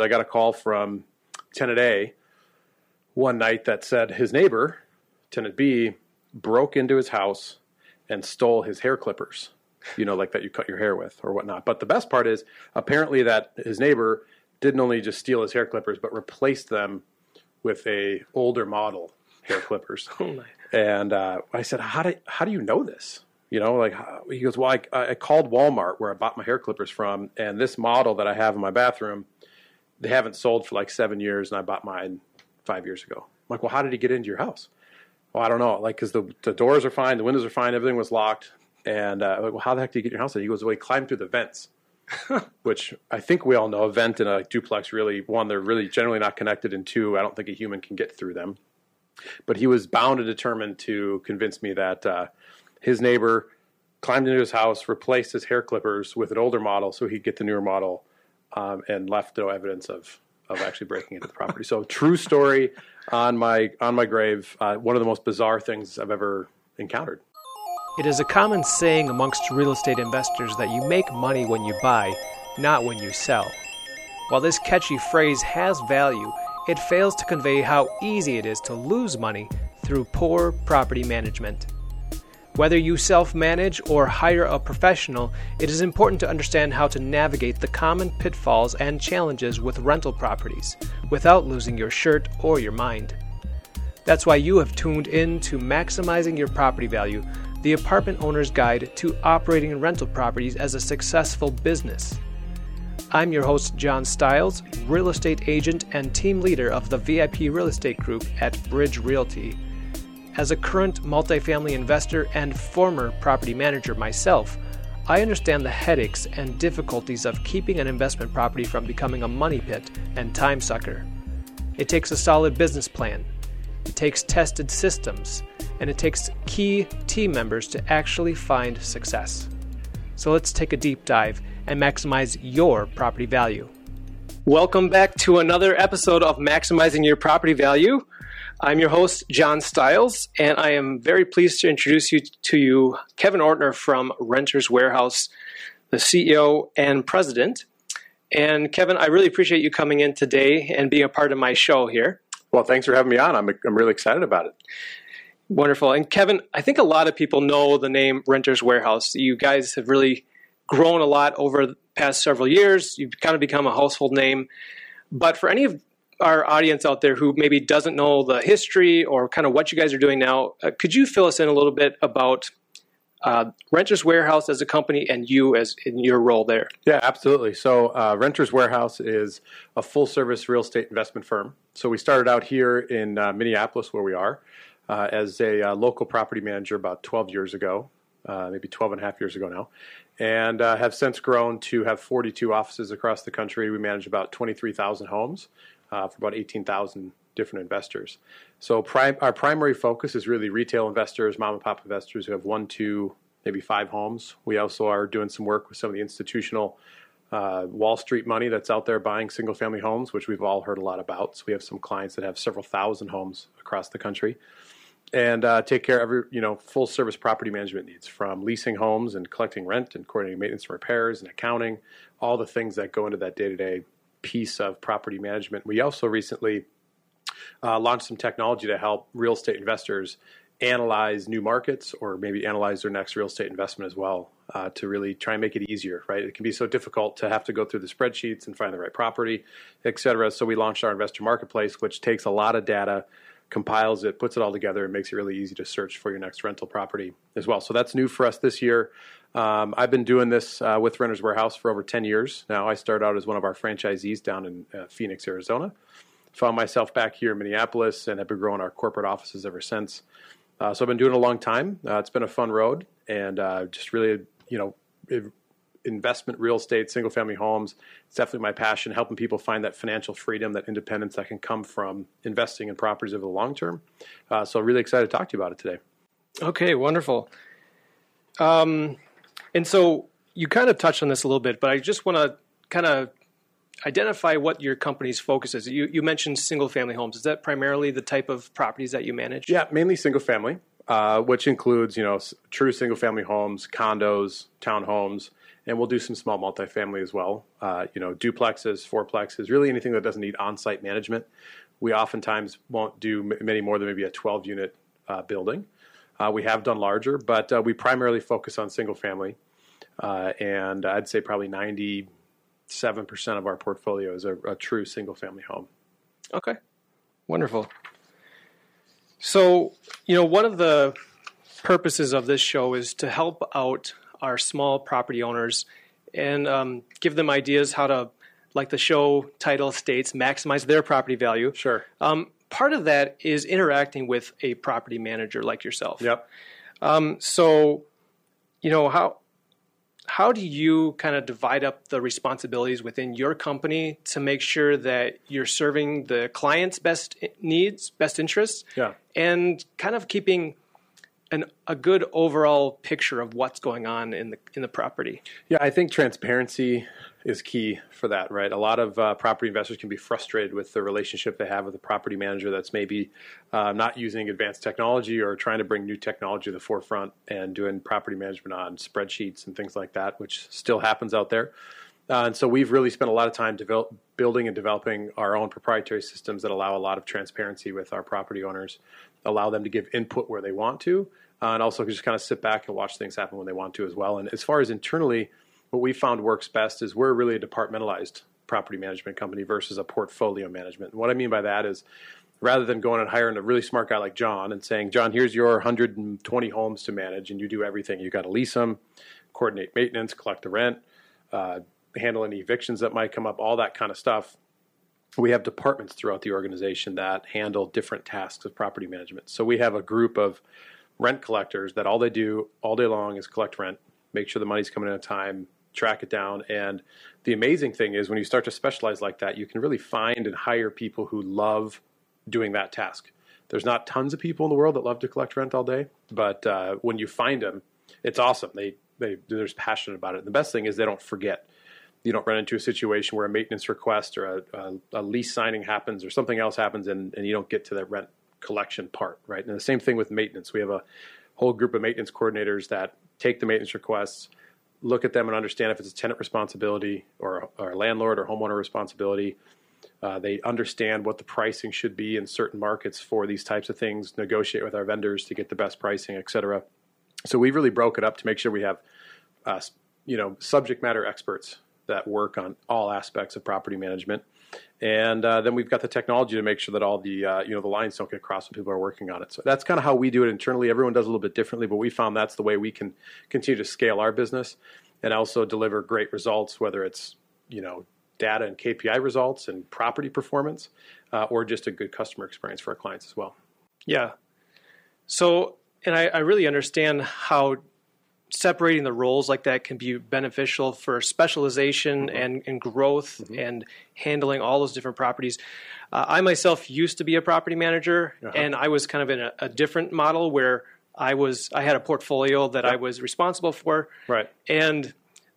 I got a call from tenant A one night that said his neighbor, tenant B, broke into his house and stole his hair clippers, you know, like that you cut your hair with or whatnot. But the best part is apparently that his neighbor didn't only just steal his hair clippers, but replaced them with a older model hair clippers. Oh my. And I said, how do you know this? You know, like, he goes, well, I called Walmart where I bought my hair clippers from, and this model that I have in my bathroom, they haven't sold for like 7 years, and I bought mine 5 years ago. I'm like, well, how did he get into your house? Well, I don't know. Like, because the doors are fine, the windows are fine, everything was locked. And I'm like, well, how the heck did he get your house in? He goes, well, he climbed through the vents, which I think we all know a vent in a duplex, really, one, they're really generally not connected, and two, I don't think a human can get through them. But he was bound and determined to convince me that his neighbor climbed into his house, replaced his hair clippers with an older model so he'd get the newer model, and left no evidence of actually breaking into the property. So true story on my grave, one of the most bizarre things I've ever encountered. It is a common saying amongst real estate investors that you make money when you buy, not when you sell. While this catchy phrase has value, it fails to convey how easy it is to lose money through poor property management. Whether you self-manage or hire a professional, it is important to understand how to navigate the common pitfalls and challenges with rental properties without losing your shirt or your mind. That's why you have tuned in to Maximizing Your Property Value, the apartment owner's guide to operating rental properties as a successful business. I'm your host, John Stiles, real estate agent and team leader of the VIP Real Estate Group at Bridge Realty. As a current multifamily investor and former property manager myself, I understand the headaches and difficulties of keeping an investment property from becoming a money pit and time sucker. It takes a solid business plan, it takes tested systems, and it takes key team members to actually find success. So let's take a deep dive and maximize your property value. Welcome back to another episode of Maximizing Your Property Value. I'm your host, John Stiles, and I am very pleased to introduce you to Kevin Ortner from Renters Warehouse, the CEO and president. And Kevin, I really appreciate you coming in today and being a part of my show here. Well, thanks for having me on. I'm really excited about it. Wonderful. And Kevin, I think a lot of people know the name Renters Warehouse. You guys have really grown a lot over the past several years. You've kind of become a household name. But for any of our audience out there who maybe doesn't know the history or kind of what you guys are doing now, could you fill us in a little bit about Renters Warehouse as a company and you as in your role there? Yeah, absolutely. So Renters Warehouse is a full-service real estate investment firm. So we started out here in Minneapolis, where we are, as a local property manager about 12 years ago, maybe 12 and a half years ago now, and have since grown to have 42 offices across the country. We manage about 23,000 homes. For about 18,000 different investors. So our primary focus is really retail investors, mom and pop investors who have one, two, maybe five homes. We also are doing some work with some of the institutional Wall Street money that's out there buying single family homes, which we've all heard a lot about. So we have some clients that have several thousand homes across the country and take care of every, full service property management needs, from leasing homes and collecting rent and coordinating maintenance and repairs and accounting, all the things that go into that day-to-day piece of property management. We also recently launched some technology to help real estate investors analyze new markets or maybe analyze their next real estate investment as well, to really try and make it easier, right? It can be so difficult to have to go through the spreadsheets and find the right property, et cetera. So we launched our investor marketplace, which takes a lot of data, compiles it, puts it all together, and makes it really easy to search for your next rental property as well. So that's new for us this year. I've been doing this with Renters Warehouse for over 10 years now. I started out as one of our franchisees down in Phoenix, Arizona. Found myself back here in Minneapolis and have been growing our corporate offices ever since. So I've been doing it a long time. It's been a fun road, and just really, investment real estate, single family homes. It's definitely my passion, helping people find that financial freedom, that independence that can come from investing in properties over the long term. So really excited to talk to you about it today. Okay, wonderful. And so you kind of touched on this a little bit, but I just want to kind of identify what your company's focus is. You mentioned single-family homes. Is that primarily the type of properties that you manage? Yeah, mainly single-family, which includes, true single-family homes, condos, townhomes, And we'll do some small multifamily as well. Duplexes, fourplexes, really anything that doesn't need on-site management. We oftentimes won't do many more than maybe a 12-unit building. We have done larger, but we primarily focus on single-family. And I'd say probably 97% of our portfolio is a true single-family home. Okay, wonderful. So, one of the purposes of this show is to help out our small property owners and give them ideas how to, like the show title states, maximize their property value. Sure. Part of that is interacting with a property manager like yourself. Yep. How do you kind of divide up the responsibilities within your company to make sure that you're serving the client's best needs, best interests, and kind of keeping a good overall picture of what's going on in the property? Yeah, I think transparency is key for that, right? A lot of property investors can be frustrated with the relationship they have with a property manager that's maybe not using advanced technology or trying to bring new technology to the forefront and doing property management on spreadsheets and things like that, which still happens out there. And so we've really spent a lot of time building and developing our own proprietary systems that allow a lot of transparency with our property owners, allow them to give input where they want to, and also just kind of sit back and watch things happen when they want to as well. And as far as internally, what we found works best is we're really a departmentalized property management company versus a portfolio management. And what I mean by that is rather than going and hiring a really smart guy like John and saying, John, here's your 120 homes to manage, and you do everything. You got to lease them, coordinate maintenance, collect the rent, handle any evictions that might come up, all that kind of stuff. We have departments throughout the organization that handle different tasks of property management. So we have a group of rent collectors that all they do all day long is collect rent, make sure the money's coming in on time, track it down. And the amazing thing is when you start to specialize like that, you can really find and hire people who love doing that task. There's not tons of people in the world that love to collect rent all day, but when you find them, it's awesome. They're just passionate about it. And the best thing is they don't forget. You don't run into a situation where a maintenance request or a lease signing happens or something else happens and you don't get to that rent collection part, right? And the same thing with maintenance. We have a whole group of maintenance coordinators that take the maintenance requests, look at them and understand if it's a tenant responsibility or a landlord or homeowner responsibility. They understand what the pricing should be in certain markets for these types of things, negotiate with our vendors to get the best pricing, et cetera. So we really broke it up to make sure we have, subject matter experts that work on all aspects of property management. And then we've got the technology to make sure that all the, the lines don't get crossed when people are working on it. So that's kind of how we do it internally. Everyone does a little bit differently, but we found that's the way we can continue to scale our business and also deliver great results, whether it's, data and KPI results and property performance, or just a good customer experience for our clients as well. Yeah. So, and I really understand how separating the roles like that can be beneficial for specialization and growth and handling all those different properties. I myself used to be a property manager, and I was kind of in a different model where I had a portfolio that I was responsible for. Right. And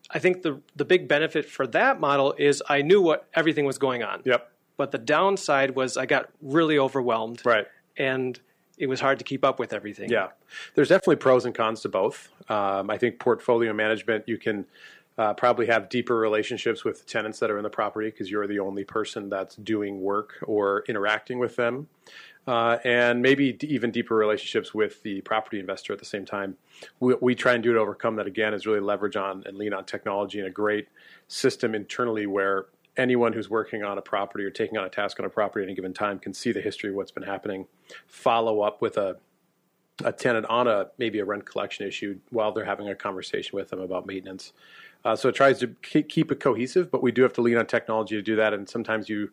I think the big benefit for that model is I knew what everything was going on. Yep. But the downside was I got really overwhelmed. Right. And it was hard to keep up with everything. Yeah. There's definitely pros and cons to both. I think portfolio management, you can probably have deeper relationships with tenants that are in the property because you're the only person that's doing work or interacting with them. And maybe even deeper relationships with the property investor at the same time. We try and do to overcome that, again, is really leverage on and lean on technology and a great system internally where anyone who's working on a property or taking on a task on a property at any given time can see the history of what's been happening, follow up with a tenant on maybe a rent collection issue while they're having a conversation with them about maintenance. So it tries to keep it cohesive, but we do have to lean on technology to do that. And sometimes you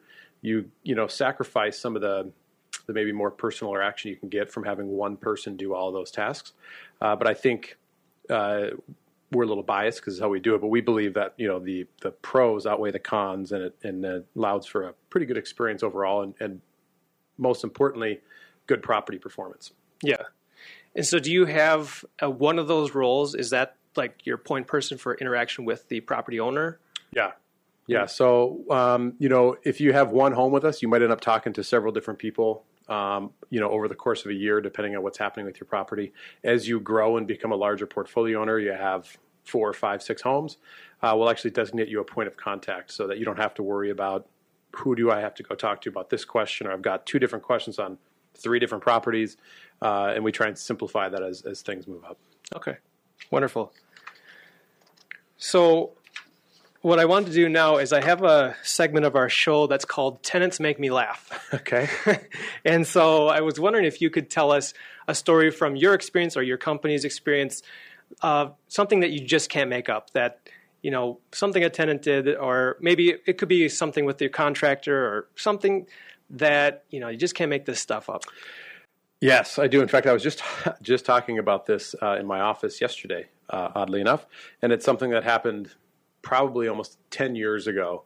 sacrifice some of the maybe more personal interaction you can get from having one person do all those tasks. But I think we're a little biased because it's how we do it, but we believe that the pros outweigh the cons, and it allows for a pretty good experience overall, and most importantly, good property performance. Yeah. And so, do you have one of those roles? Is that like your point person for interaction with the property owner? Yeah. Yeah. So, if you have one home with us, you might end up talking to several different people, over the course of a year, depending on what's happening with your property. As you grow and become a larger portfolio owner, you have four, five, six homes, we'll actually designate you a point of contact so that you don't have to worry about who do I have to go talk to about this question, or I've got two different questions on three different properties, and we try and simplify that as things move up. Okay, wonderful. So what I want to do now is I have a segment of our show that's called Tenants Make Me Laugh. Okay. And so I was wondering if you could tell us a story from your experience or your company's experience, something that you just can't make up, that, you know, something a tenant did, or maybe it could be something with your contractor or something that, you know, you just can't make this stuff up. Yes, I do. In fact, I was just talking about this in my office yesterday, oddly enough, and it's something that happened probably almost 10 years ago,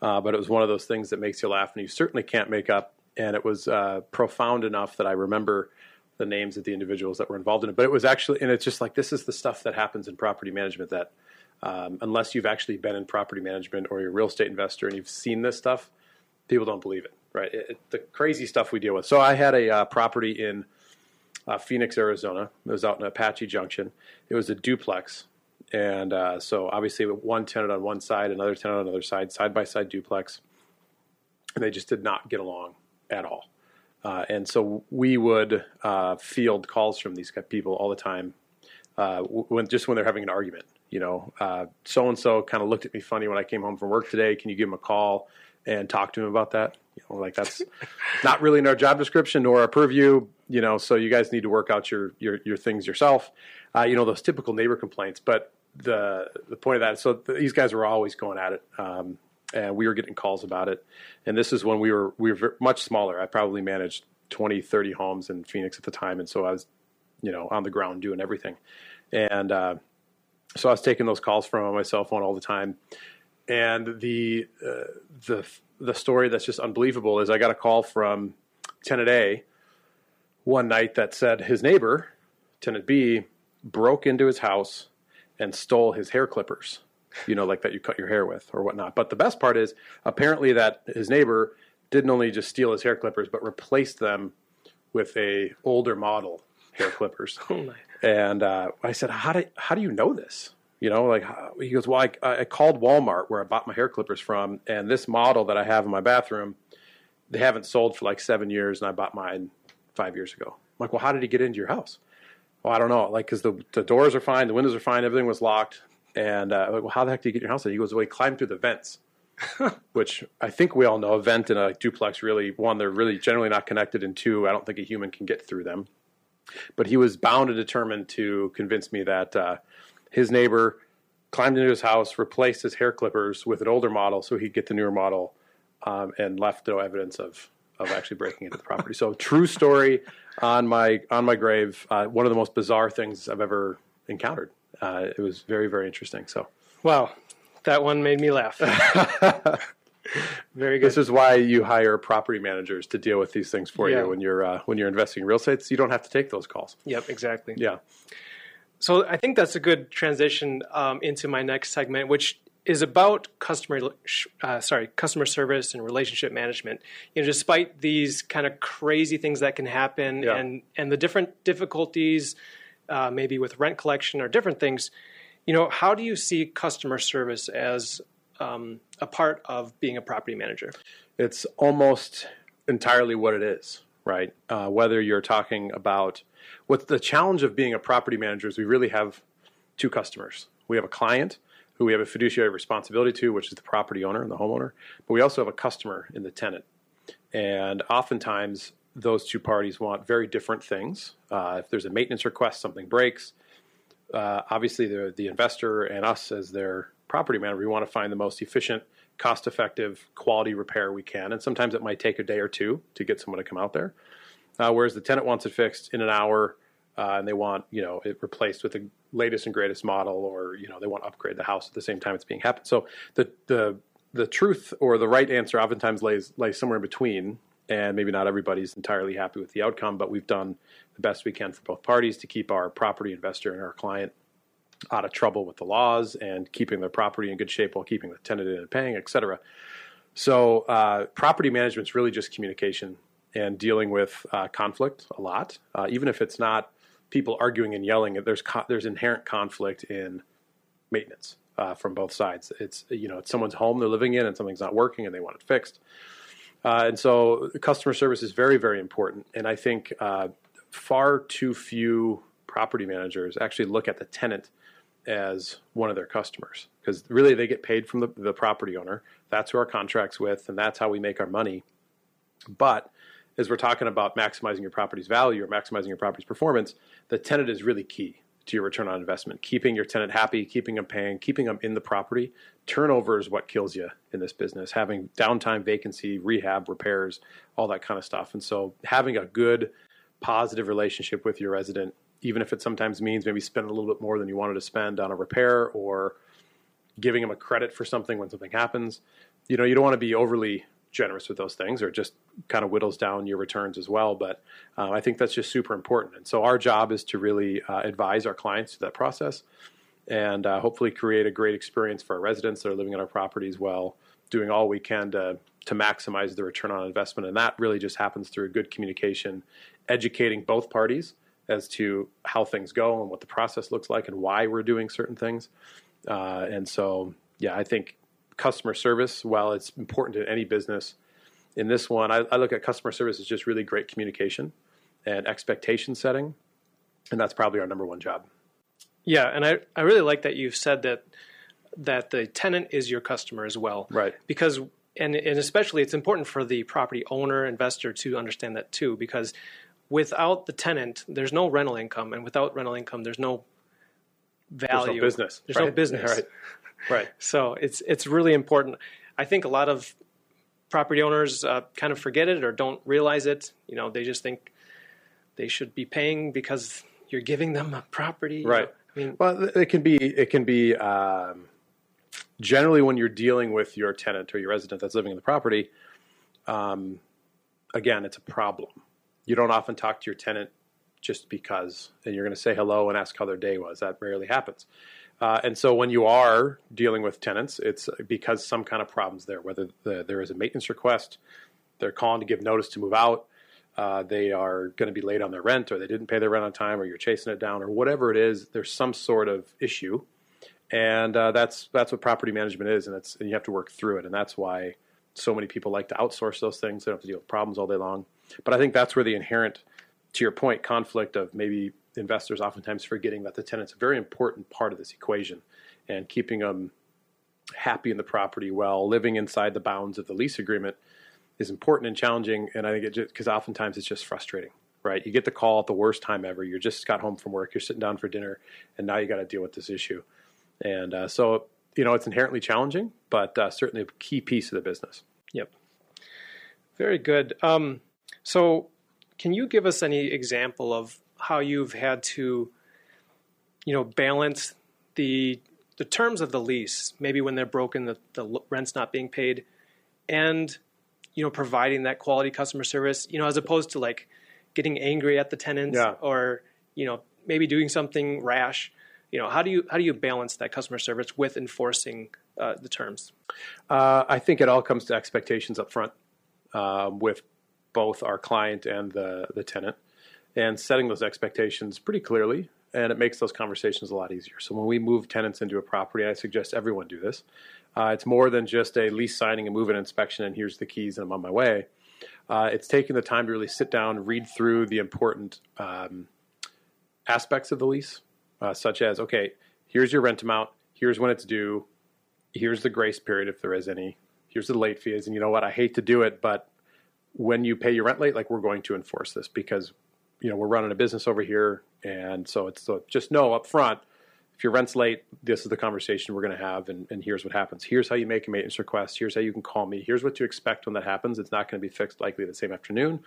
but it was one of those things that makes you laugh and you certainly can't make up, and it was profound enough that I remember the names of the individuals that were involved in it. But it was actually, and it's just like, this is the stuff that happens in property management that unless you've actually been in property management or you're a real estate investor and you've seen this stuff, people don't believe it, right? The crazy stuff we deal with. So I had a property in Phoenix, Arizona. It was out in Apache Junction. It was a duplex. And so obviously with one tenant on one side, another tenant on another side, side-by-side duplex. And they just did not get along at all. And so we would field calls from these people all the time when they're having an argument. You know, so-and-so kind of looked at me funny when I came home from work today. Can you give him a call and talk to him about that? You know, like, that's not really in our job description nor our purview, you know, so you guys need to work out your things yourself. You know, those typical neighbor complaints. But the point of that, so these guys were always going at it, and we were getting calls about it. And this is when we were much smaller. I probably managed 20, 30 homes in Phoenix at the time. And so I was, you know, on the ground doing everything. And so I was taking those calls from my cell phone all the time. And the story that's just unbelievable is I got a call from tenant A one night that said his neighbor, tenant B, broke into his house and stole his hair clippers, you know, like that you cut your hair with or whatnot. But the best part is apparently that his neighbor didn't only just steal his hair clippers, but replaced them with a older model hair clippers. Oh my. And I said, how do you know this? You know, like, he goes, well, I called Walmart where I bought my hair clippers from, and this model that I have in my bathroom, they haven't sold for like 7 years, and I bought mine 5 years ago. I'm like, well, how did he get into your house? Well, I don't know, like, because the doors are fine, the windows are fine, everything was locked. And I'm like, well, how the heck did you get in your house? And he goes, well, he climbed through the vents, which I think we all know, a vent in a duplex, really, one, they're really generally not connected, and two, I don't think a human can get through them. But he was bound and determined to convince me that his neighbor climbed into his house, replaced his hair clippers with an older model so he'd get the newer model, and left no evidence of actually breaking into the property. So true story on my grave, one of the most bizarre things I've ever encountered. It was very, very interesting. So, wow, that one made me laugh. Very good. This is why you hire property managers to deal with these things for you when you're investing in real estate, so you don't have to take those calls. Yep, exactly. Yeah. So I think that's a good transition into my next segment, which is about customer service and relationship management. You know, despite these kind of crazy things that can happen and the different difficulties, maybe with rent collection or different things, you know, how do you see customer service as a part of being a property manager? It's almost entirely what it is, right? Whether you're talking about what's the challenge of being a property manager is we really have two customers. We have a client who we have a fiduciary responsibility to, which is the property owner and the homeowner, but we also have a customer in the tenant. And oftentimes those two parties want very different things. If there's a maintenance request, something breaks, obviously the investor and us as their property manager, we want to find the most efficient, cost-effective, quality repair we can. And sometimes it might take a day or two to get someone to come out there. Whereas the tenant wants it fixed in an hour, and they want, you know, it replaced with the latest and greatest model, or, you know, they want to upgrade the house at the same time it's being happened. So the truth or the right answer oftentimes lays somewhere in between, and maybe not everybody's entirely happy with the outcome, but we've done the best we can for both parties to keep our property investor and our client out of trouble with the laws and keeping their property in good shape while keeping the tenant in and paying, et cetera. So property management is really just communication and dealing with conflict a lot, even if it's not people arguing and yelling. There's inherent conflict in maintenance from both sides. It's, you know, it's someone's home they're living in and something's not working and they want it fixed. And so customer service is very, very important. And I think far too few property managers actually look at the tenant as one of their customers, because really they get paid from the property owner. That's who our contract's with, and that's how we make our money. But as we're talking about maximizing your property's value or maximizing your property's performance, the tenant is really key to your return on investment. Keeping your tenant happy, keeping them paying, keeping them in the property. Turnover is what kills you in this business. Having downtime, vacancy, rehab, repairs, all that kind of stuff. And so having a good, positive relationship with your resident, even if it sometimes means maybe spending a little bit more than you wanted to spend on a repair or giving them a credit for something when something happens. You know, you don't want to be overly generous with those things, or just kind of whittles down your returns as well. But I think that's just super important. And so our job is to really advise our clients through that process and hopefully create a great experience for our residents that are living in our properties while doing all we can to maximize the return on investment. And that really just happens through good communication, educating both parties as to how things go and what the process looks like and why we're doing certain things. And so, yeah, I think customer service, while it's important in any business, in this one, I look at customer service as just really great communication and expectation setting. And that's probably our number one job. Yeah. And I really like that you've said that the tenant is your customer as well. Right. Because, and especially it's important for the property owner, investor to understand that too, because without the tenant, there's no rental income. And without rental income, there's no value. There's no business. There's no business. Right. Right. So it's really important. I think a lot of property owners kind of forget it or don't realize it. You know, they just think they should be paying because you're giving them a property. Right. You know? I mean, well, it can be generally when you're dealing with your tenant or your resident that's living in the property. Again, it's a problem. You don't often talk to your tenant just because, and you're going to say hello and ask how their day was. That rarely happens. And so when you are dealing with tenants, it's because some kind of problem's there, whether there is a maintenance request, they're calling to give notice to move out, they are going to be late on their rent, or they didn't pay their rent on time, or you're chasing it down, or whatever it is, there's some sort of issue. And that's what property management is, and you have to work through it. And that's why so many people like to outsource those things. They don't have to deal with problems all day long. But I think that's where the inherent, to your point, conflict of maybe investors oftentimes forgetting that the tenant's a very important part of this equation, and keeping them happy in the property while living inside the bounds of the lease agreement is important and challenging. And I think it just, because oftentimes it's just frustrating, right? You get the call at the worst time ever. You just got home from work, you're sitting down for dinner, and now you got to deal with this issue. And so, you know, it's inherently challenging, but certainly a key piece of the business. Yep. Very good. So can you give us any example of how you've had to, you know, balance the terms of the lease, maybe when they're broken, the rent's not being paid, and, you know, providing that quality customer service, you know, as opposed to like getting angry at the tenants, yeah, or, you know, maybe doing something rash. You know, how do you balance that customer service with enforcing the terms? I think it all comes to expectations up front with both our client and the tenant, and setting those expectations pretty clearly, and it makes those conversations a lot easier. So when we move tenants into a property, and I suggest everyone do this, it's more than just a lease signing and move-in inspection and here's the keys and I'm on my way. It's taking the time to really sit down, read through the important aspects of the lease, such as, okay, here's your rent amount, here's when it's due, here's the grace period if there is any, here's the late fees, and you know what, I hate to do it, but when you pay your rent late, like, we're going to enforce this because, you know, we're running a business over here. And so it's just know up front, if your rent's late, this is the conversation we're going to have. And here's what happens. Here's how you make a maintenance request. Here's how you can call me. Here's what to expect when that happens. It's not going to be fixed likely the same afternoon,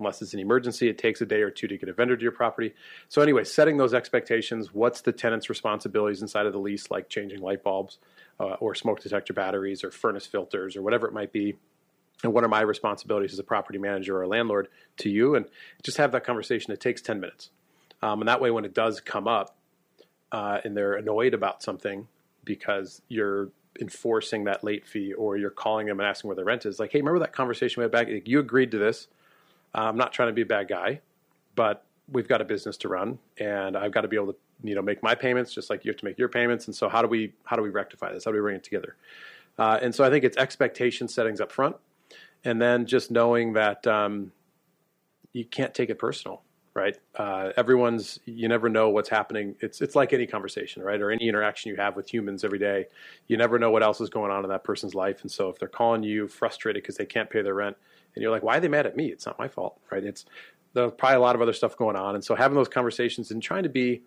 unless it's an emergency. It takes a day or two to get a vendor to your property. So anyway, setting those expectations, what's the tenant's responsibilities inside of the lease, like changing light bulbs or smoke detector batteries or furnace filters or whatever it might be. And what are my responsibilities as a property manager or a landlord to you? And just have that conversation. It takes 10 minutes. And that way, when it does come up and they're annoyed about something because you're enforcing that late fee or you're calling them and asking where their rent is, like, hey, remember that conversation we had back? You agreed to this. I'm not trying to be a bad guy, but we've got a business to run and I've got to be able to make my payments just like you have to make your payments. And so how do we rectify this? How do we bring it together? And so I think it's expectation settings up front, and then just knowing that you can't take it personal, right? You never know what's happening. It's like any conversation, right? Or any interaction you have with humans every day. You never know what else is going on in that person's life. And so if they're calling you frustrated because they can't pay their rent, and you're like, why are they mad at me? It's not my fault, right? There's probably a lot of other stuff going on. And so having those conversations and trying to be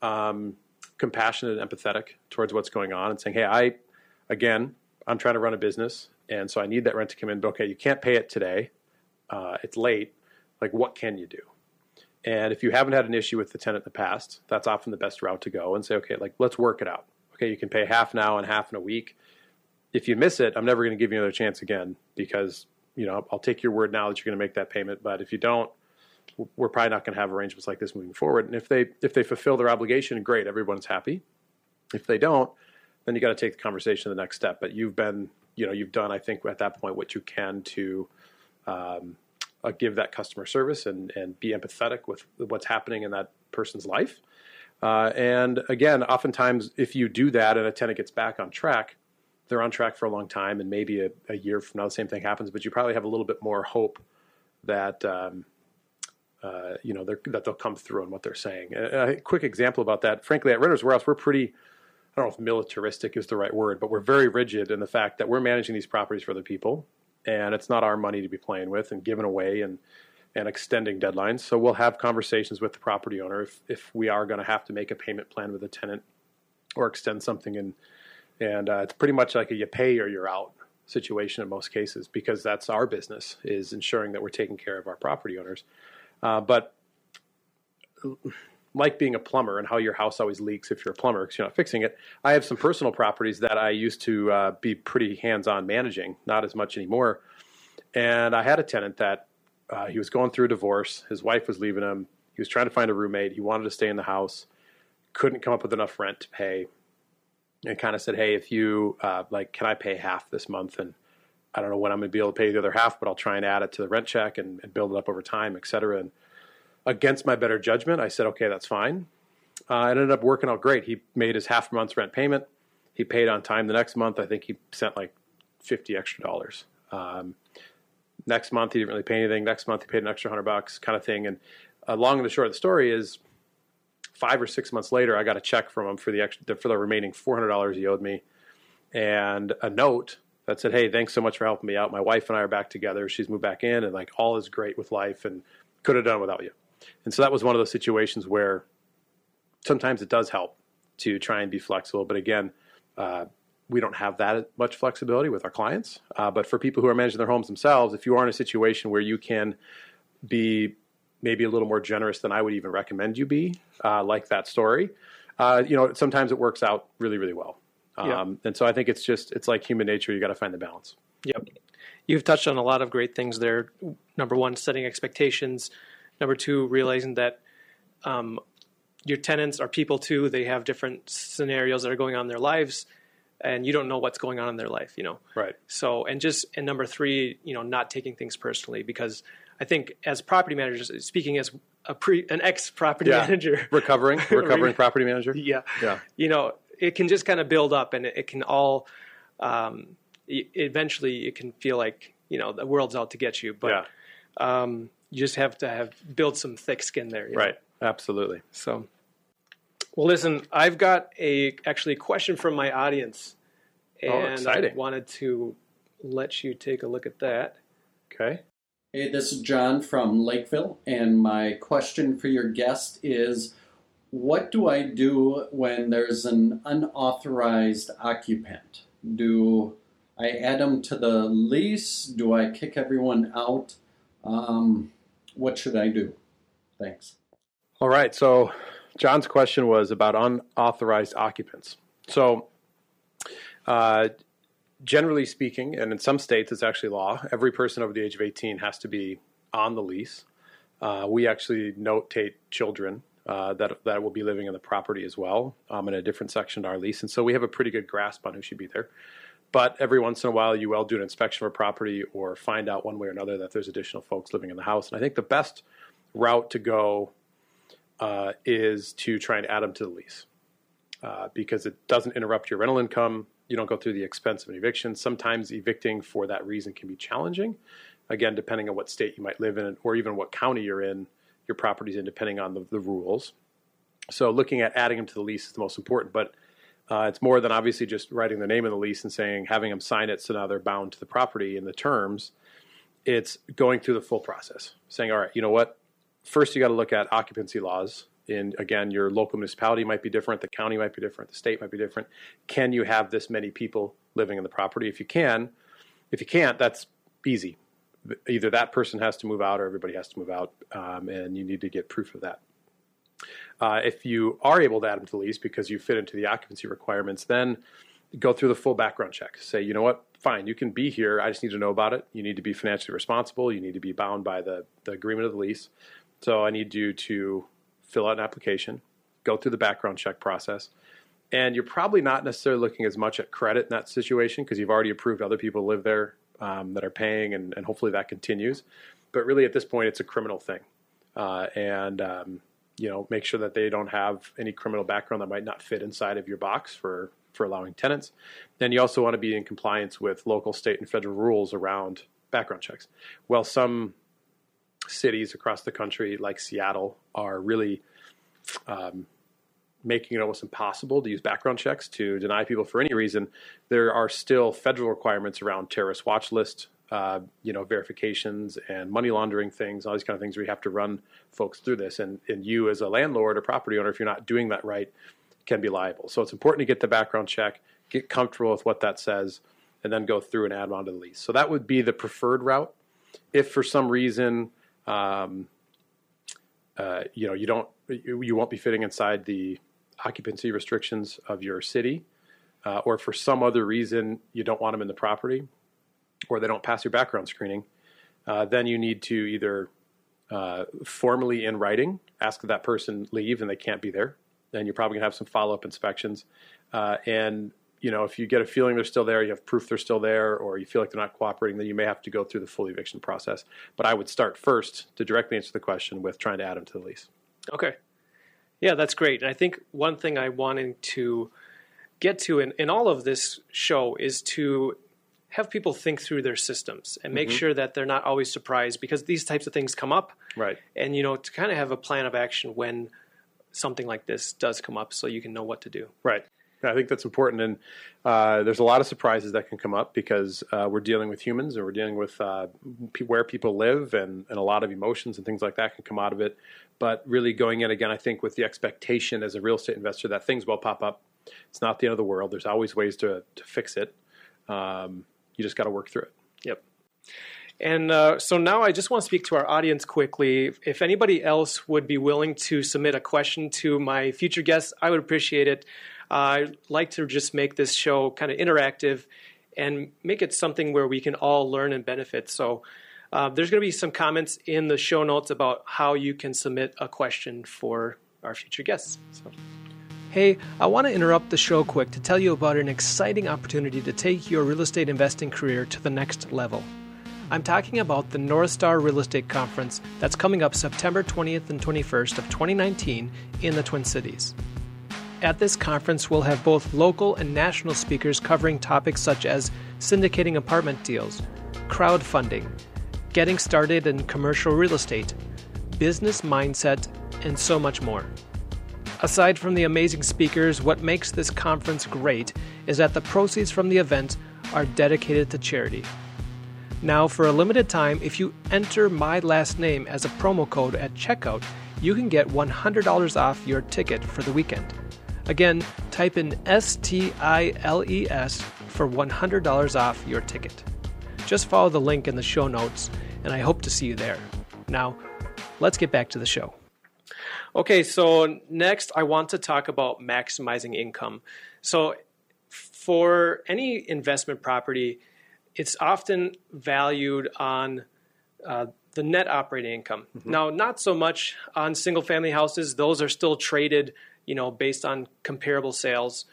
compassionate and empathetic towards what's going on and saying, hey, I'm trying to run a business, and so I need that rent to come in, but okay, you can't pay it today. It's late. Like, what can you do? And if you haven't had an issue with the tenant in the past, that's often the best route to go and say, okay, like, let's work it out. Okay, you can pay half now and half in a week. If you miss it, I'm never going to give you another chance again because, I'll take your word now that you're going to make that payment. But if you don't, we're probably not going to have arrangements like this moving forward. And if they fulfill their obligation, great, everyone's happy. If they don't, then you got to take the conversation to the next step. But you've done, I think, at that point, what you can to give that customer service and be empathetic with what's happening in that person's life. And again, oftentimes, if you do that and a tenant gets back on track, they're on track for a long time, and maybe a year from now, the same thing happens, but you probably have a little bit more hope that that they'll come through on what they're saying. A quick example about that, frankly, at Renters Warehouse, we're pretty, I don't know if militaristic is the right word, but we're very rigid in the fact that we're managing these properties for other people, and it's not our money to be playing with and giving away and extending deadlines. So we'll have conversations with the property owner if we are going to have to make a payment plan with a tenant or extend something, and it's pretty much like a you pay or you're out situation in most cases, because that's our business, is ensuring that we're taking care of our property owners. But like being a plumber and how your house always leaks if you're a plumber because you're not fixing it, I have some personal properties that I used to be pretty hands-on managing, not as much anymore. And I had a tenant that he was going through a divorce. His wife was leaving him. He was trying to find a roommate. He wanted to stay in the house, couldn't come up with enough rent to pay, and kind of said, hey, if you can I pay half this month? And I don't know when I'm going to be able to pay the other half, but I'll try and add it to the rent check and build it up over time, et cetera. And against my better judgment, I said, okay, that's fine. It ended up working out great. He made his half month's rent payment. He paid on time the next month. I think he sent like $50 extra. Next month, he didn't really pay anything. Next month, he paid an extra $100 kind of thing. And long and the short of the story is 5 or 6 months later, I got a check from him for the remaining $400 he owed me, and a note that said, hey, thanks so much for helping me out. My wife and I are back together. She's moved back in, and like all is great with life, and could have done without you. And so that was one of those situations where sometimes it does help to try and be flexible. But again, we don't have that much flexibility with our clients. But for people who are managing their homes themselves, if you are in a situation where you can be maybe a little more generous than I would even recommend you be, like that story, sometimes it works out really, really well. And so I think it's like human nature. You got to find the balance. Yep. You've touched on a lot of great things there. Number one, setting expectations. Number two, realizing that your tenants are people too. They have different scenarios that are going on in their lives, and you don't know what's going on in their life, Right. So, and number three, not taking things personally, because I think as property managers, speaking as an ex-property manager. Recovering property manager. Yeah. It can just kind of build up, and it can all eventually it can feel like, the world's out to get you. But you just have to build some thick skin there. Right. Absolutely. So, well, listen, I've got actually a question from my audience. And exciting. I wanted to let you take a look at that. Okay. Hey, this is John from Lakeville. And my question for your guest is, what do I do when there's an unauthorized occupant? Do I add them to the lease? Do I kick everyone out? What should I do? Thanks. All right. So John's question was about unauthorized occupants. So generally speaking, and in some states it's actually law, every person over the age of 18 has to be on the lease. We actually notate children that will be living in the property as well, in a different section of our lease. And so we have a pretty good grasp on who should be there. But every once in a while, you will do an inspection of a property or find out one way or another that there's additional folks living in the house. And I think the best route to go is to try and add them to the lease because it doesn't interrupt your rental income. You don't go through the expense of an eviction. Sometimes evicting for that reason can be challenging. Again, depending on what state you might live in or even what county you're in, your property's in, depending on the rules. So looking at adding them to the lease is the most important, but it's more than obviously just writing the name of the lease and saying, having them sign it so now they're bound to the property and the terms. It's going through the full process, saying, all right, you know what? First, you got to look at occupancy laws. And again, your local municipality might be different. The county might be different. The state might be different. Can you have this many people living in the property? If you can, if you can't, that's easy. Either that person has to move out or everybody has to move out, and you need to get proof of that. If you are able to add them to the lease because you fit into the occupancy requirements, then go through the full background check. Say, you know what, fine, you can be here. I just need to know about it. You need to be financially responsible. You need to be bound by the agreement of the lease. So I need you to fill out an application, go through the background check process. And you're probably not necessarily looking as much at credit in that situation because you've already approved other people live there that are paying, and hopefully that continues. But really at this point, it's a criminal thing. You know, make sure that they don't have any criminal background that might not fit inside of your box for allowing tenants. Then you also want to be in compliance with local, state, and federal rules around background checks. Well, some cities across the country, like Seattle, are really making it almost impossible to use background checks to deny people for any reason. There are still federal requirements around terrorist watch list, verifications and money laundering things, all these kind of things where you have to run folks through this. And you as a landlord or property owner, if you're not doing that right, can be liable. So it's important to get the background check, get comfortable with what that says, and then go through and add on to the lease. So that would be the preferred route. If for some reason, you won't be fitting inside the occupancy restrictions of your city, or for some other reason you don't want them in the property, or they don't pass your background screening, then you need to either formally in writing ask that person leave and they can't be there. Then you're probably going to have some follow-up inspections. If you get a feeling they're still there, you have proof they're still there, or you feel like they're not cooperating, then you may have to go through the full eviction process. But I would start first to directly answer the question with trying to add them to the lease. Okay. Yeah, that's great. And I think one thing I wanted to get to in all of this show is to have people think through their systems and make sure that they're not always surprised, because these types of things come up. Right. And, you know, to kind of have a plan of action when something like this does come up so you can know what to do. Right. I think that's important. And there's a lot of surprises that can come up because we're dealing with humans and we're dealing with where people live and a lot of emotions and things like that can come out of it. But really going in, again, I think with the expectation as a real estate investor that things will pop up. It's not the end of the world. There's always ways to fix it. You just got to work through it. Yep. And so now I just want to speak to our audience quickly. If anybody else would be willing to submit a question to my future guests, I would appreciate it. I'd like to just make this show kind of interactive and make it something where we can all learn and benefit. So there's going to be some comments in the show notes about how you can submit a question for our future guests. So. Hey, I want to interrupt the show quick to tell you about an exciting opportunity to take your real estate investing career to the next level. I'm talking about the North Star Real Estate Conference that's coming up September 20th and 21st of 2019 in the Twin Cities. At this conference, we'll have both local and national speakers covering topics such as syndicating apartment deals, crowdfunding, getting started in commercial real estate, business mindset, and so much more. Aside from the amazing speakers, what makes this conference great is that the proceeds from the event are dedicated to charity. Now, for a limited time, if you enter my last name as a promo code at checkout, you can get $100 off your ticket for the weekend. Again, type in STILES for $100 off your ticket. Just follow the link in the show notes, and I hope to see you there. Now, let's get back to the show. Okay, so next I want to talk about maximizing income. So for any investment property, it's often valued on the net operating income. Mm-hmm. Now, not so much on single-family houses. Those are still traded, you know, based on comparable sales.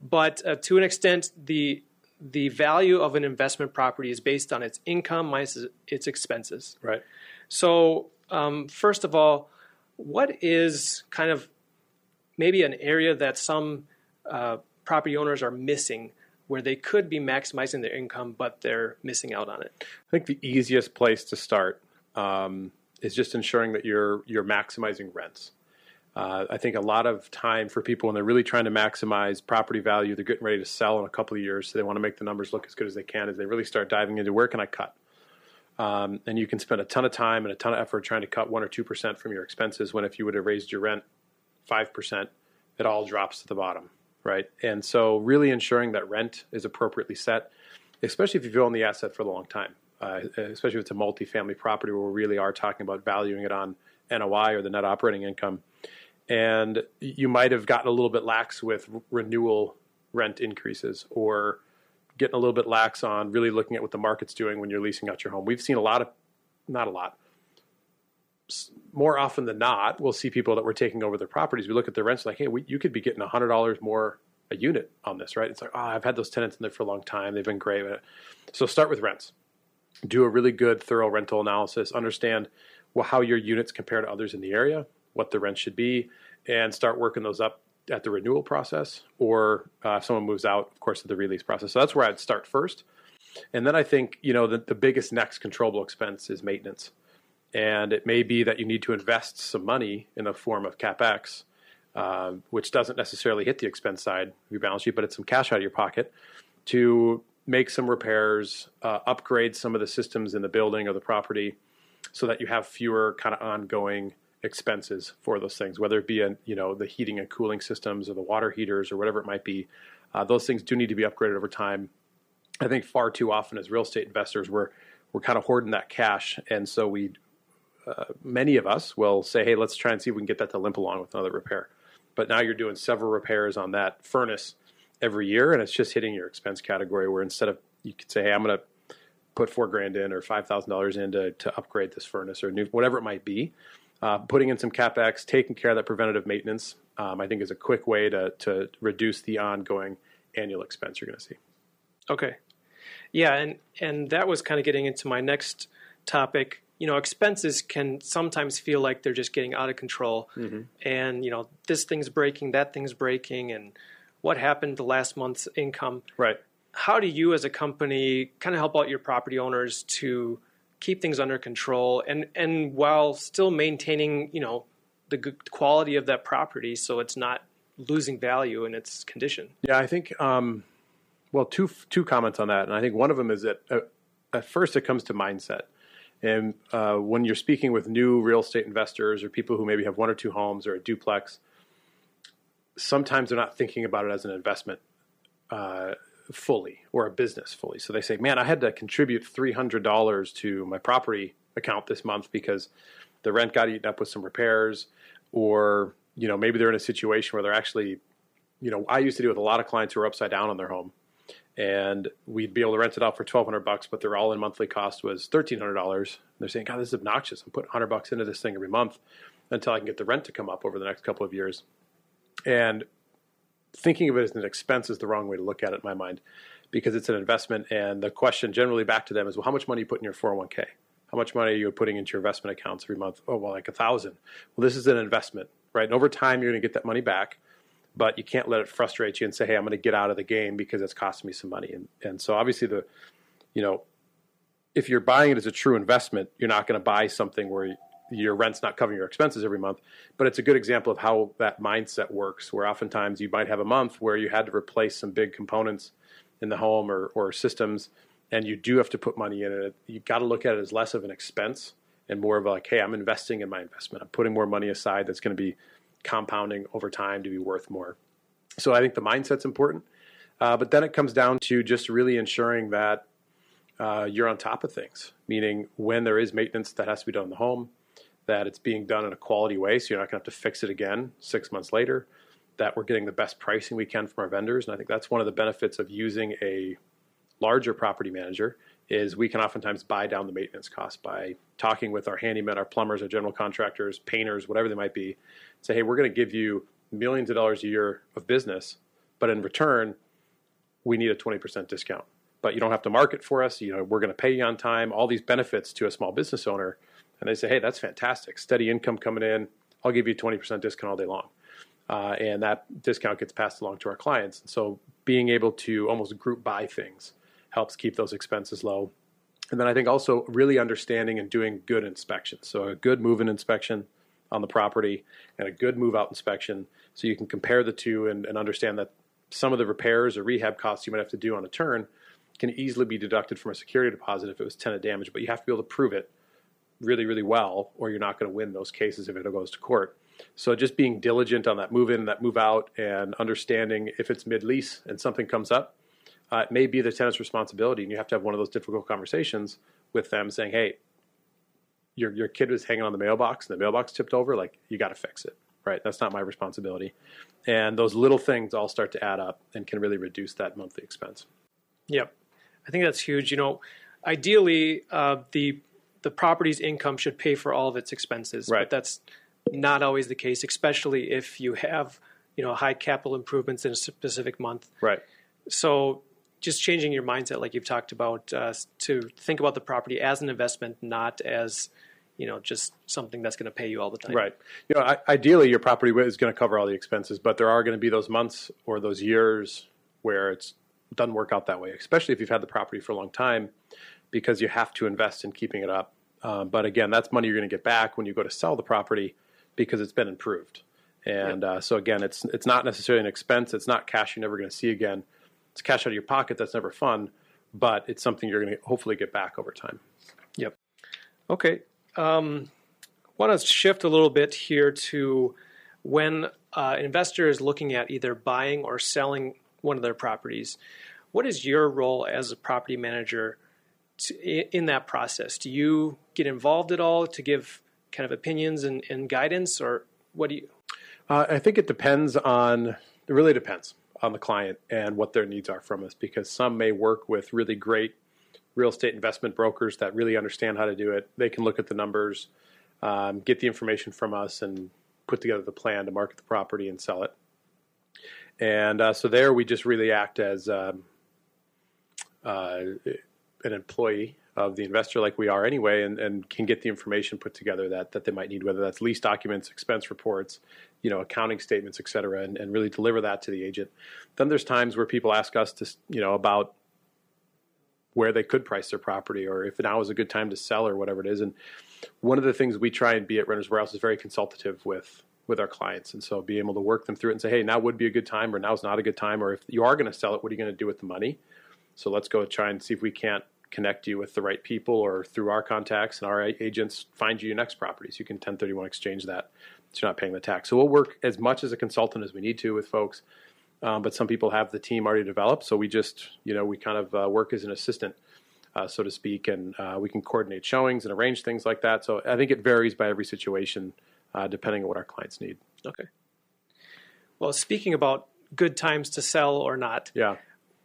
But to an extent, the value of an investment property is based on its income minus its expenses. Right. So first of all, what is kind of maybe an area that some property owners are missing where they could be maximizing their income, but they're missing out on it? I think the easiest place to start is just ensuring that you're maximizing rents. I think a lot of time for people when they're really trying to maximize property value, they're getting ready to sell in a couple of years, so they want to make the numbers look as good as they can as they really start diving into where can I cut? And you can spend a ton of time and a ton of effort trying to cut 1 or 2% from your expenses when if you would have raised your rent 5%, it all drops to the bottom, right? And so really ensuring that rent is appropriately set, especially if you've owned the asset for a long time, especially if it's a multifamily property where we really are talking about valuing it on NOI or the net operating income. And you might have gotten a little bit lax with renewal rent increases or getting a little bit lax on really looking at what the market's doing when you're leasing out your home. We've seen a lot of, not a lot, more often than not, we'll see people that were taking over their properties. We look at their rents like, hey, you could be getting $100 more a unit on this, right? It's like, oh, I've had those tenants in there for a long time. They've been great. So start with rents. Do a really good, thorough rental analysis. Understand how your units compare to others in the area, what the rent should be, and start working those up at the renewal process, or if someone moves out, of course, at the release process. So that's where I'd start first. And then I think, you know, the biggest next controllable expense is maintenance. And it may be that you need to invest some money in the form of CapEx, which doesn't necessarily hit the expense side of your balance sheet, but it's some cash out of your pocket to make some repairs, upgrade some of the systems in the building or the property so that you have fewer kind of ongoing expenses for those things, whether it be the heating and cooling systems or the water heaters or whatever it might be. Those things do need to be upgraded over time. I think far too often as real estate investors, we're kind of hoarding that cash, and so many of us will say, hey, let's try and see if we can get that to limp along with another repair. But now you're doing several repairs on that furnace every year, and it's just hitting your expense category, where instead of you could say, hey, I'm going to put $4,000 in or $5,000 in to upgrade this furnace or new, whatever it might be. Putting in some CapEx, taking care of that preventative maintenance, I think is a quick way to reduce the ongoing annual expense you're going to see. Okay. Yeah, and that was kind of getting into my next topic. You know, expenses can sometimes feel like they're just getting out of control. Mm-hmm. And, you know, this thing's breaking, that thing's breaking, and what happened to last month's income? Right. How do you as a company kind of help out your property owners to keep things under control and while still maintaining, you know, the good quality of that property so it's not losing value in its condition? Yeah, I think, two comments on that. And I think one of them is that at first it comes to mindset. And when you're speaking with new real estate investors or people who maybe have one or two homes or a duplex, sometimes they're not thinking about it as an investment fully or a business fully. So they say, man, I had to contribute $300 to my property account this month because the rent got eaten up with some repairs, or, you know, maybe they're in a situation where they're actually, you know, I used to deal with a lot of clients who were upside down on their home, and we'd be able to rent it out for $1,200, but their all in monthly cost was $1,300. They're saying, God, this is obnoxious. I'm putting $100 into this thing every month until I can get the rent to come up over the next couple of years. And thinking of it as an expense is the wrong way to look at it in my mind, because it's an investment. And the question generally back to them is, well, how much money are you putting in your 401k? How much money are you putting into your investment accounts every month? Oh, well, like $1,000. Well, this is an investment, right? And over time, you're going to get that money back, but you can't let it frustrate you and say, hey, I'm going to get out of the game because it's costing me some money. And so obviously if you're buying it as a true investment, you're not going to buy something where your rent's not covering your expenses every month. But it's a good example of how that mindset works, where oftentimes you might have a month where you had to replace some big components in the home or systems, and you do have to put money in it. You've got to look at it as less of an expense and more of like, hey, I'm investing in my investment. I'm putting more money aside that's going to be compounding over time to be worth more. So I think the mindset's important. But then it comes down to just really ensuring that you're on top of things, meaning when there is maintenance that has to be done in the home, that it's being done in a quality way, so you're not going to have to fix it again 6 months later, that we're getting the best pricing we can from our vendors. And I think that's one of the benefits of using a larger property manager is we can oftentimes buy down the maintenance cost by talking with our handymen, our plumbers, our general contractors, painters, whatever they might be. Say, hey, we're going to give you millions of dollars a year of business, but in return, we need a 20% discount. But you don't have to market for us. You know, we're going to pay you on time, all these benefits to a small business owner. And they say, hey, that's fantastic. Steady income coming in. I'll give you a 20% discount all day long. And that discount gets passed along to our clients. And so being able to almost group buy things helps keep those expenses low. And then I think also really understanding and doing good inspections. So a good move-in inspection on the property and a good move-out inspection, so you can compare the two and understand that some of the repairs or rehab costs you might have to do on a turn can easily be deducted from a security deposit if it was tenant damage, but you have to be able to prove it really, really well, or you're not going to win those cases if it goes to court. So just being diligent on that move-in and that move-out, and understanding if it's mid-lease and something comes up, it may be the tenant's responsibility, and you have to have one of those difficult conversations with them saying, hey, your kid was hanging on the mailbox and the mailbox tipped over, like, you got to fix it, right? That's not my responsibility. And those little things all start to add up and can really reduce that monthly expense. Yep. I think that's huge. You know, ideally, the property's income should pay for all of its expenses, right? But that's not always the case, especially if you have, you know, high capital improvements in a specific month. Right. So just changing your mindset, like you've talked about, to think about the property as an investment, not as, you know, just something that's going to pay you all the time. Right. You know, ideally, your property is going to cover all the expenses, but there are going to be those months or those years where it doesn't work out that way, especially if you've had the property for a long time, because you have to invest in keeping it up. But again, that's money you're going to get back when you go to sell the property, because it's been improved. And so again, it's not necessarily an expense. It's not cash you're never going to see again. It's cash out of your pocket. That's never fun, but it's something you're going to hopefully get back over time. Yep. Okay. Want to shift a little bit here to when an investor is looking at either buying or selling one of their properties. What is your role as a property manager in that process? Do you get involved at all to give kind of opinions and guidance, or what do you? I think it really depends on the client and what their needs are from us, because some may work with really great real estate investment brokers that really understand how to do it. They can look at the numbers, get the information from us, and put together the plan to market the property and sell it. And so there we just really act as an employee of the investor, like we are anyway, and can get the information put together that they might need, whether that's lease documents, expense reports, you know, accounting statements, et cetera, and really deliver that to the agent. Then there's times where people ask us to, you know, about where they could price their property, or if now is a good time to sell, or whatever it is. And one of the things we try and be at Renters Warehouse is very consultative with our clients. And so be able to work them through it and say, hey, now would be a good time, or now's not a good time, or if you are going to sell it, what are you going to do with the money? So let's go try and see if we can't connect you with the right people, or through our contacts and our agents find you your next property. So you can 1031 exchange that, so you're not paying the tax. So we'll work as much as a consultant as we need to with folks. But some people have the team already developed. So we just, you know, we kind of work as an assistant, so to speak, and we can coordinate showings and arrange things like that. So I think it varies by every situation, depending on what our clients need. Okay. Well, speaking about good times to sell or not. Yeah.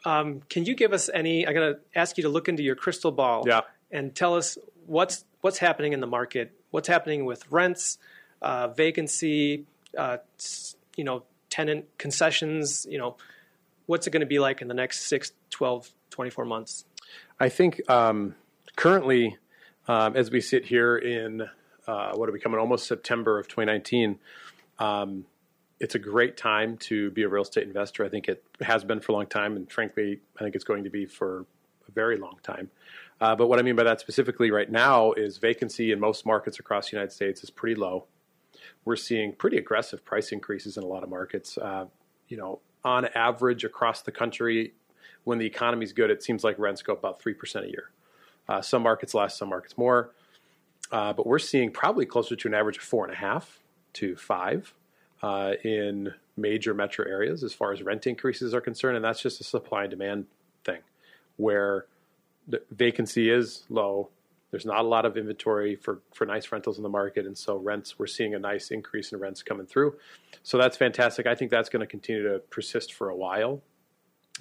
Can you give us I'm going to ask you to look into your crystal ball and tell us what's happening in the market, what's happening with rents, vacancy, you know, tenant concessions, you know, what's it going to be like in the next 6, 12, 24 months? I think currently, as we sit here in, what are we coming, almost September of 2019, it's a great time to be a real estate investor. I think it has been for a long time, and frankly, I think it's going to be for a very long time. But what I mean by that specifically right now is vacancy in most markets across the United States is pretty low. We're seeing pretty aggressive price increases in a lot of markets. You know, on average across the country, when the economy's good, it seems like rents go up about 3% a year. Some markets less, some markets more. But we're seeing probably closer to an average of 4.5 to 5. In major metro areas as far as rent increases are concerned. And that's just a supply and demand thing, where the vacancy is low. There's not a lot of inventory for nice rentals in the market. And so we're seeing a nice increase in rents coming through. So that's fantastic. I think that's going to continue to persist for a while.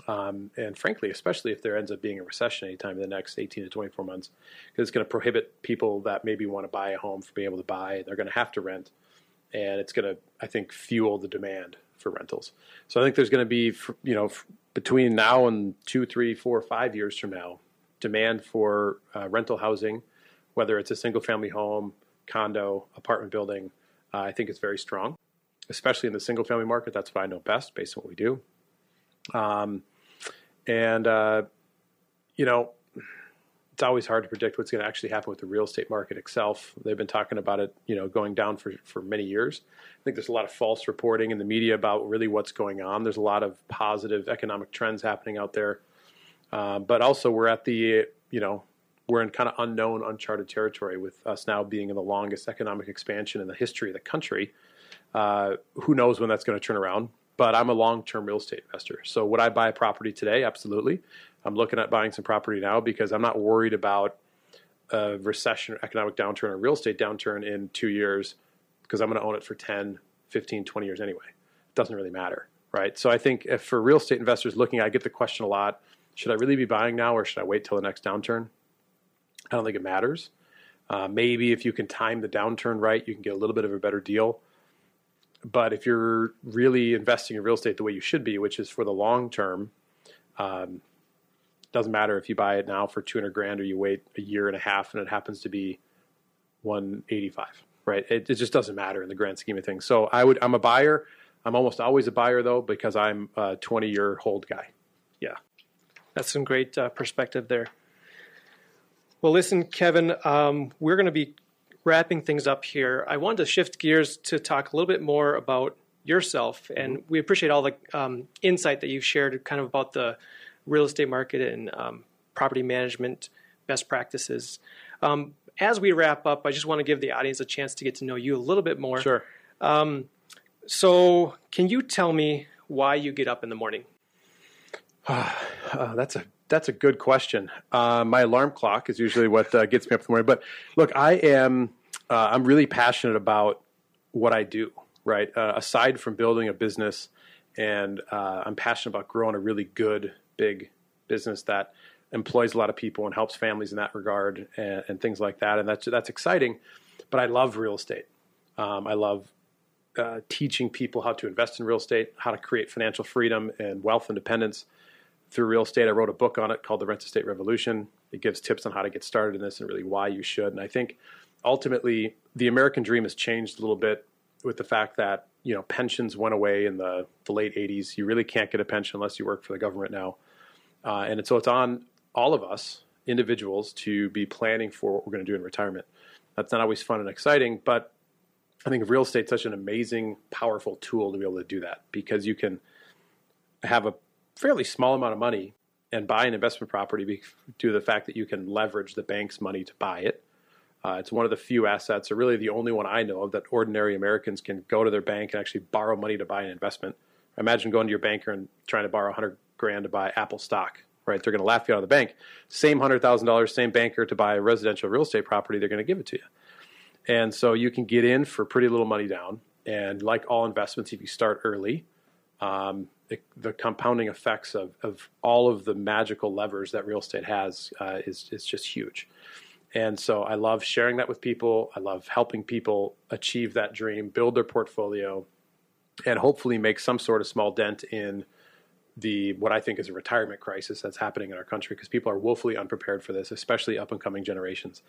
And frankly, especially if there ends up being a recession anytime in the next 18 to 24 months, because it's going to prohibit people that maybe want to buy a home from being able to buy. They're going to have to rent. And it's going to, I think, fuel the demand for rentals. So I think there's going to be, you know, between now and 2, 3, 4, 5 years from now, demand for rental housing, whether it's a single-family home, condo, apartment building, I think it's very strong, especially in the single family market. That's what I know best based on what we do. It's always hard to predict what's going to actually happen with the real estate market itself. They've been talking about it, going down for many years. I think there's a lot of false reporting in the media about really what's going on. There's a lot of positive economic trends happening out there. But also we're at the, we're in kind of unknown, uncharted territory with us now being in the longest economic expansion in the history of the country. Who knows when that's going to turn around? But I'm a long-term real estate investor. So would I buy a property today? Absolutely. I'm looking at buying some property now because I'm not worried about a recession or economic downturn or real estate downturn in 2 years because I'm going to own it for 10, 15, 20 years anyway. It doesn't really matter, right? So I think if for real estate investors looking, I get the question a lot, should I really be buying now or should I wait till the next downturn? I don't think it matters. Maybe if you can time the downturn right, you can get a little bit of a better deal. But if you're really investing in real estate the way you should be, which is for the long term, doesn't matter if you buy it now for $200,000 or you wait a year and a half and it happens to be $185,000, right? It just doesn't matter in the grand scheme of things. So I'm a buyer. I'm almost always a buyer though, because I'm a 20-year hold guy. Yeah. That's some great perspective there. Well, listen, Kevin, we're going to be wrapping things up here. I wanted to shift gears to talk a little bit more about yourself. And we appreciate all the insight that you've shared kind of about the real estate market and property management best practices. As we wrap up, I just want to give the audience a chance to get to know you a little bit more. Sure. So can you tell me why you get up in the morning? That's a good question. My alarm clock is usually what gets me up in the morning. But look, I'm really passionate about what I do, right? Aside from building a business, and I'm passionate about growing a really good, big business that employs a lot of people and helps families in that regard and things like that. And that's exciting. But I love real estate. I love teaching people how to invest in real estate, how to create financial freedom and wealth independence through real estate. I wrote a book on it called The Rent to Estate Revolution. It gives tips on how to get started in this and really why you should. And I think ultimately the American dream has changed a little bit with the fact that, pensions went away in the late 80s. You really can't get a pension unless you work for the government now. So it's on all of us individuals to be planning for what we're going to do in retirement. That's not always fun and exciting, but I think real estate is such an amazing, powerful tool to be able to do that because you can have a fairly small amount of money and buy an investment property due to the fact that you can leverage the bank's money to buy it. It's one of the few assets, or really the only one I know of, that ordinary Americans can go to their bank and actually borrow money to buy an investment. Imagine going to your banker and trying to borrow $100,000 to buy Apple stock, right? They're going to laugh you out of the bank. Same $100,000, same banker to buy a residential real estate property, they're going to give it to you. And so you can get in for pretty little money down. And like all investments, if you start early, the compounding effects of all of the magical levers that real estate has is just huge. And so I love sharing that with people. I love helping people achieve that dream, build their portfolio, and hopefully make some sort of small dent in what I think is a retirement crisis that's happening in our country because people are woefully unprepared for this, especially up and coming generations.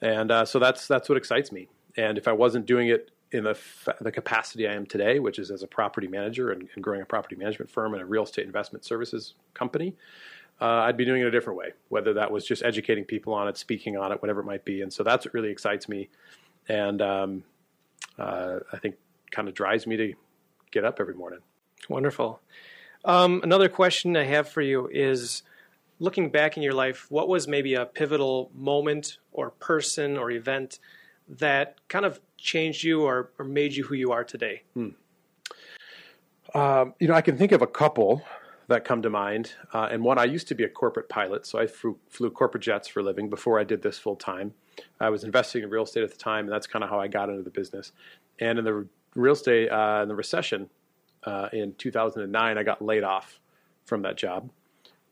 And so that's what excites me. And if I wasn't doing it in the capacity I am today, which is as a property manager and growing a property management firm and a real estate investment services company, I'd be doing it a different way, whether that was just educating people on it, speaking on it, whatever it might be. And so that's what really excites me. And I think kind of drives me to get up every morning. Wonderful. Another question I have for you is, looking back in your life, what was maybe a pivotal moment or person or event that kind of changed you or made you who you are today? I can think of a couple that come to mind. And one, I used to be a corporate pilot, so I flew corporate jets for a living before I did this full time. I was investing in real estate at the time, and that's kind of how I got into the business. And in the real estate, in the recession, in 2009, I got laid off from that job.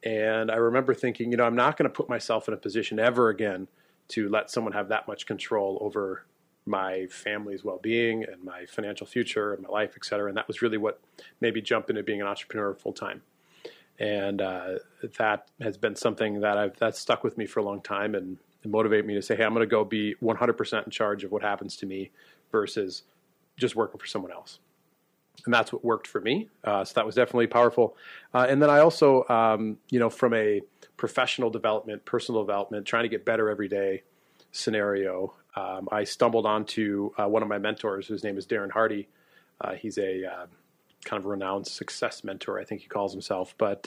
And I remember thinking, I'm not going to put myself in a position ever again to let someone have that much control over my family's well-being and my financial future and my life, et cetera. And that was really what made me jump into being an entrepreneur full-time. And that has been something that that's stuck with me for a long time and motivate me to say, hey, I'm going to go be 100% in charge of what happens to me versus just working for someone else. And that's what worked for me. So that was definitely powerful. And then I also, from a professional development, personal development, trying to get better every day scenario, I stumbled onto one of my mentors, whose name is Darren Hardy. He's a kind of renowned success mentor, I think he calls himself, but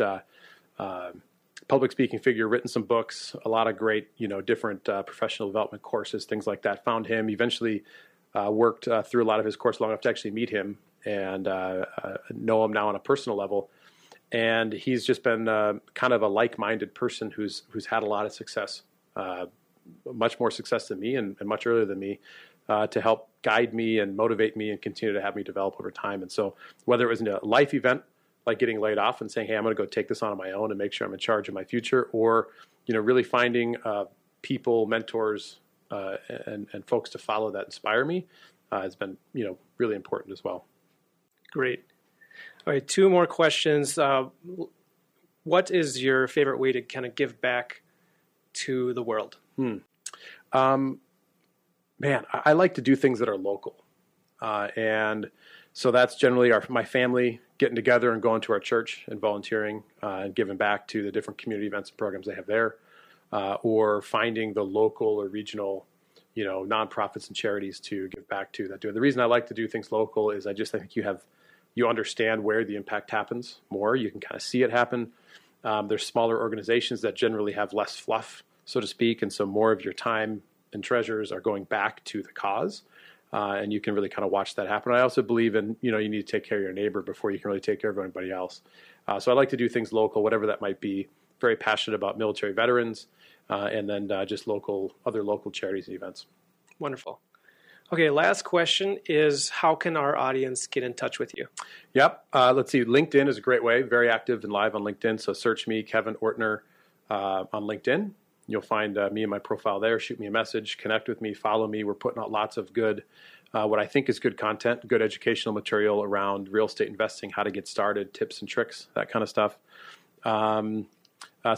public speaking figure, written some books, a lot of great, different professional development courses, things like that. Found him, eventually worked through a lot of his course long enough to actually meet him and know him now on a personal level. And he's just been kind of a like-minded person who's had a lot of success, much more success than me and much earlier than me, to help guide me and motivate me and continue to have me develop over time. And so whether it was in a life event, like getting laid off and saying, hey, I'm going to go take this on my own and make sure I'm in charge of my future, or, really finding people, mentors, and folks to follow that inspire me, has been, really important as well. Great. All right, two more questions. What is your favorite way to kind of give back to the world? Man, I like to do things that are local. And so that's generally my family getting together and going to our church and volunteering and giving back to the different community events and programs they have there, or finding the local or regional nonprofits and charities to give back to that do. The reason I like to do things local is I think you understand where the impact happens more. You can kind of see it happen. There's smaller organizations that generally have less fluff, so to speak. And so more of your time and treasures are going back to the cause. And you can really kind of watch that happen. I also believe in, you need to take care of your neighbor before you can really take care of anybody else. So I like to do things local, whatever that might be. Very passionate about military veterans, and then just other local charities and events. Wonderful. Okay, last question is, how can our audience get in touch with you? Yep. Let's see. LinkedIn is a great way. Very active and live on LinkedIn. So search me, Kevin Ortner, on LinkedIn. You'll find me and my profile there. Shoot me a message, connect with me, follow me. We're putting out lots of good, what I think is good content, good educational material around real estate investing, how to get started, tips and tricks, that kind of stuff. So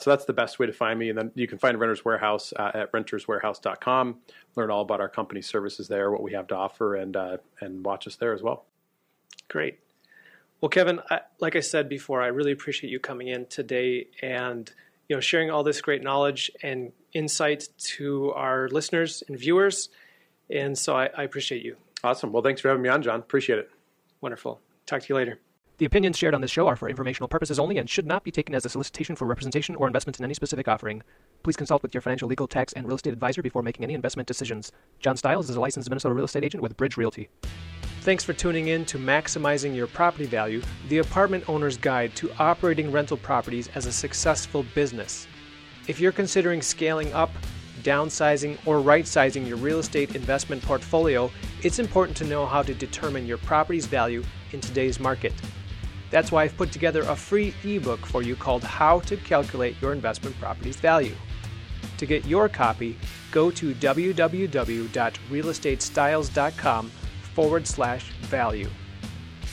that's the best way to find me. And then you can find Renters Warehouse at renterswarehouse.com. Learn all about our company services there, what we have to offer, and watch us there as well. Great. Well, Kevin, like I said before, I really appreciate you coming in today and sharing all this great knowledge and insight to our listeners and viewers. And so I appreciate you. Awesome. Well, thanks for having me on, John. Appreciate it. Wonderful. Talk to you later. The opinions shared on this show are for informational purposes only and should not be taken as a solicitation for representation or investment in any specific offering. Please consult with your financial, legal, tax, and real estate advisor before making any investment decisions. John Stiles is a licensed Minnesota real estate agent with Bridge Realty. Thanks for tuning in to Maximizing Your Property Value, the apartment owner's guide to operating rental properties as a successful business. If you're considering scaling up, downsizing, or right-sizing your real estate investment portfolio, it's important to know how to determine your property's value in today's market. That's why I've put together a free ebook for you called How to Calculate Your Investment Property's Value. To get your copy, go to www.realestatestiles.com/value.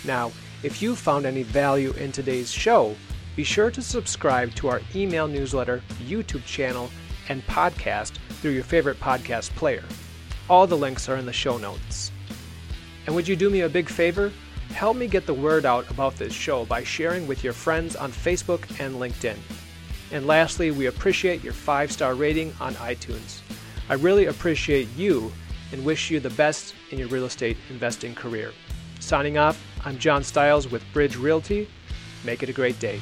Now, if you found any value in today's show, be sure to subscribe to our email newsletter, YouTube channel, and podcast through your favorite podcast player. All the links are in the show notes. And would you do me a big favor? Help me get the word out about this show by sharing with your friends on Facebook and LinkedIn. And lastly, we appreciate your 5-star rating on iTunes. I really appreciate you and wish you the best in your real estate investing career. Signing off, I'm John Stiles with Bridge Realty. Make it a great day.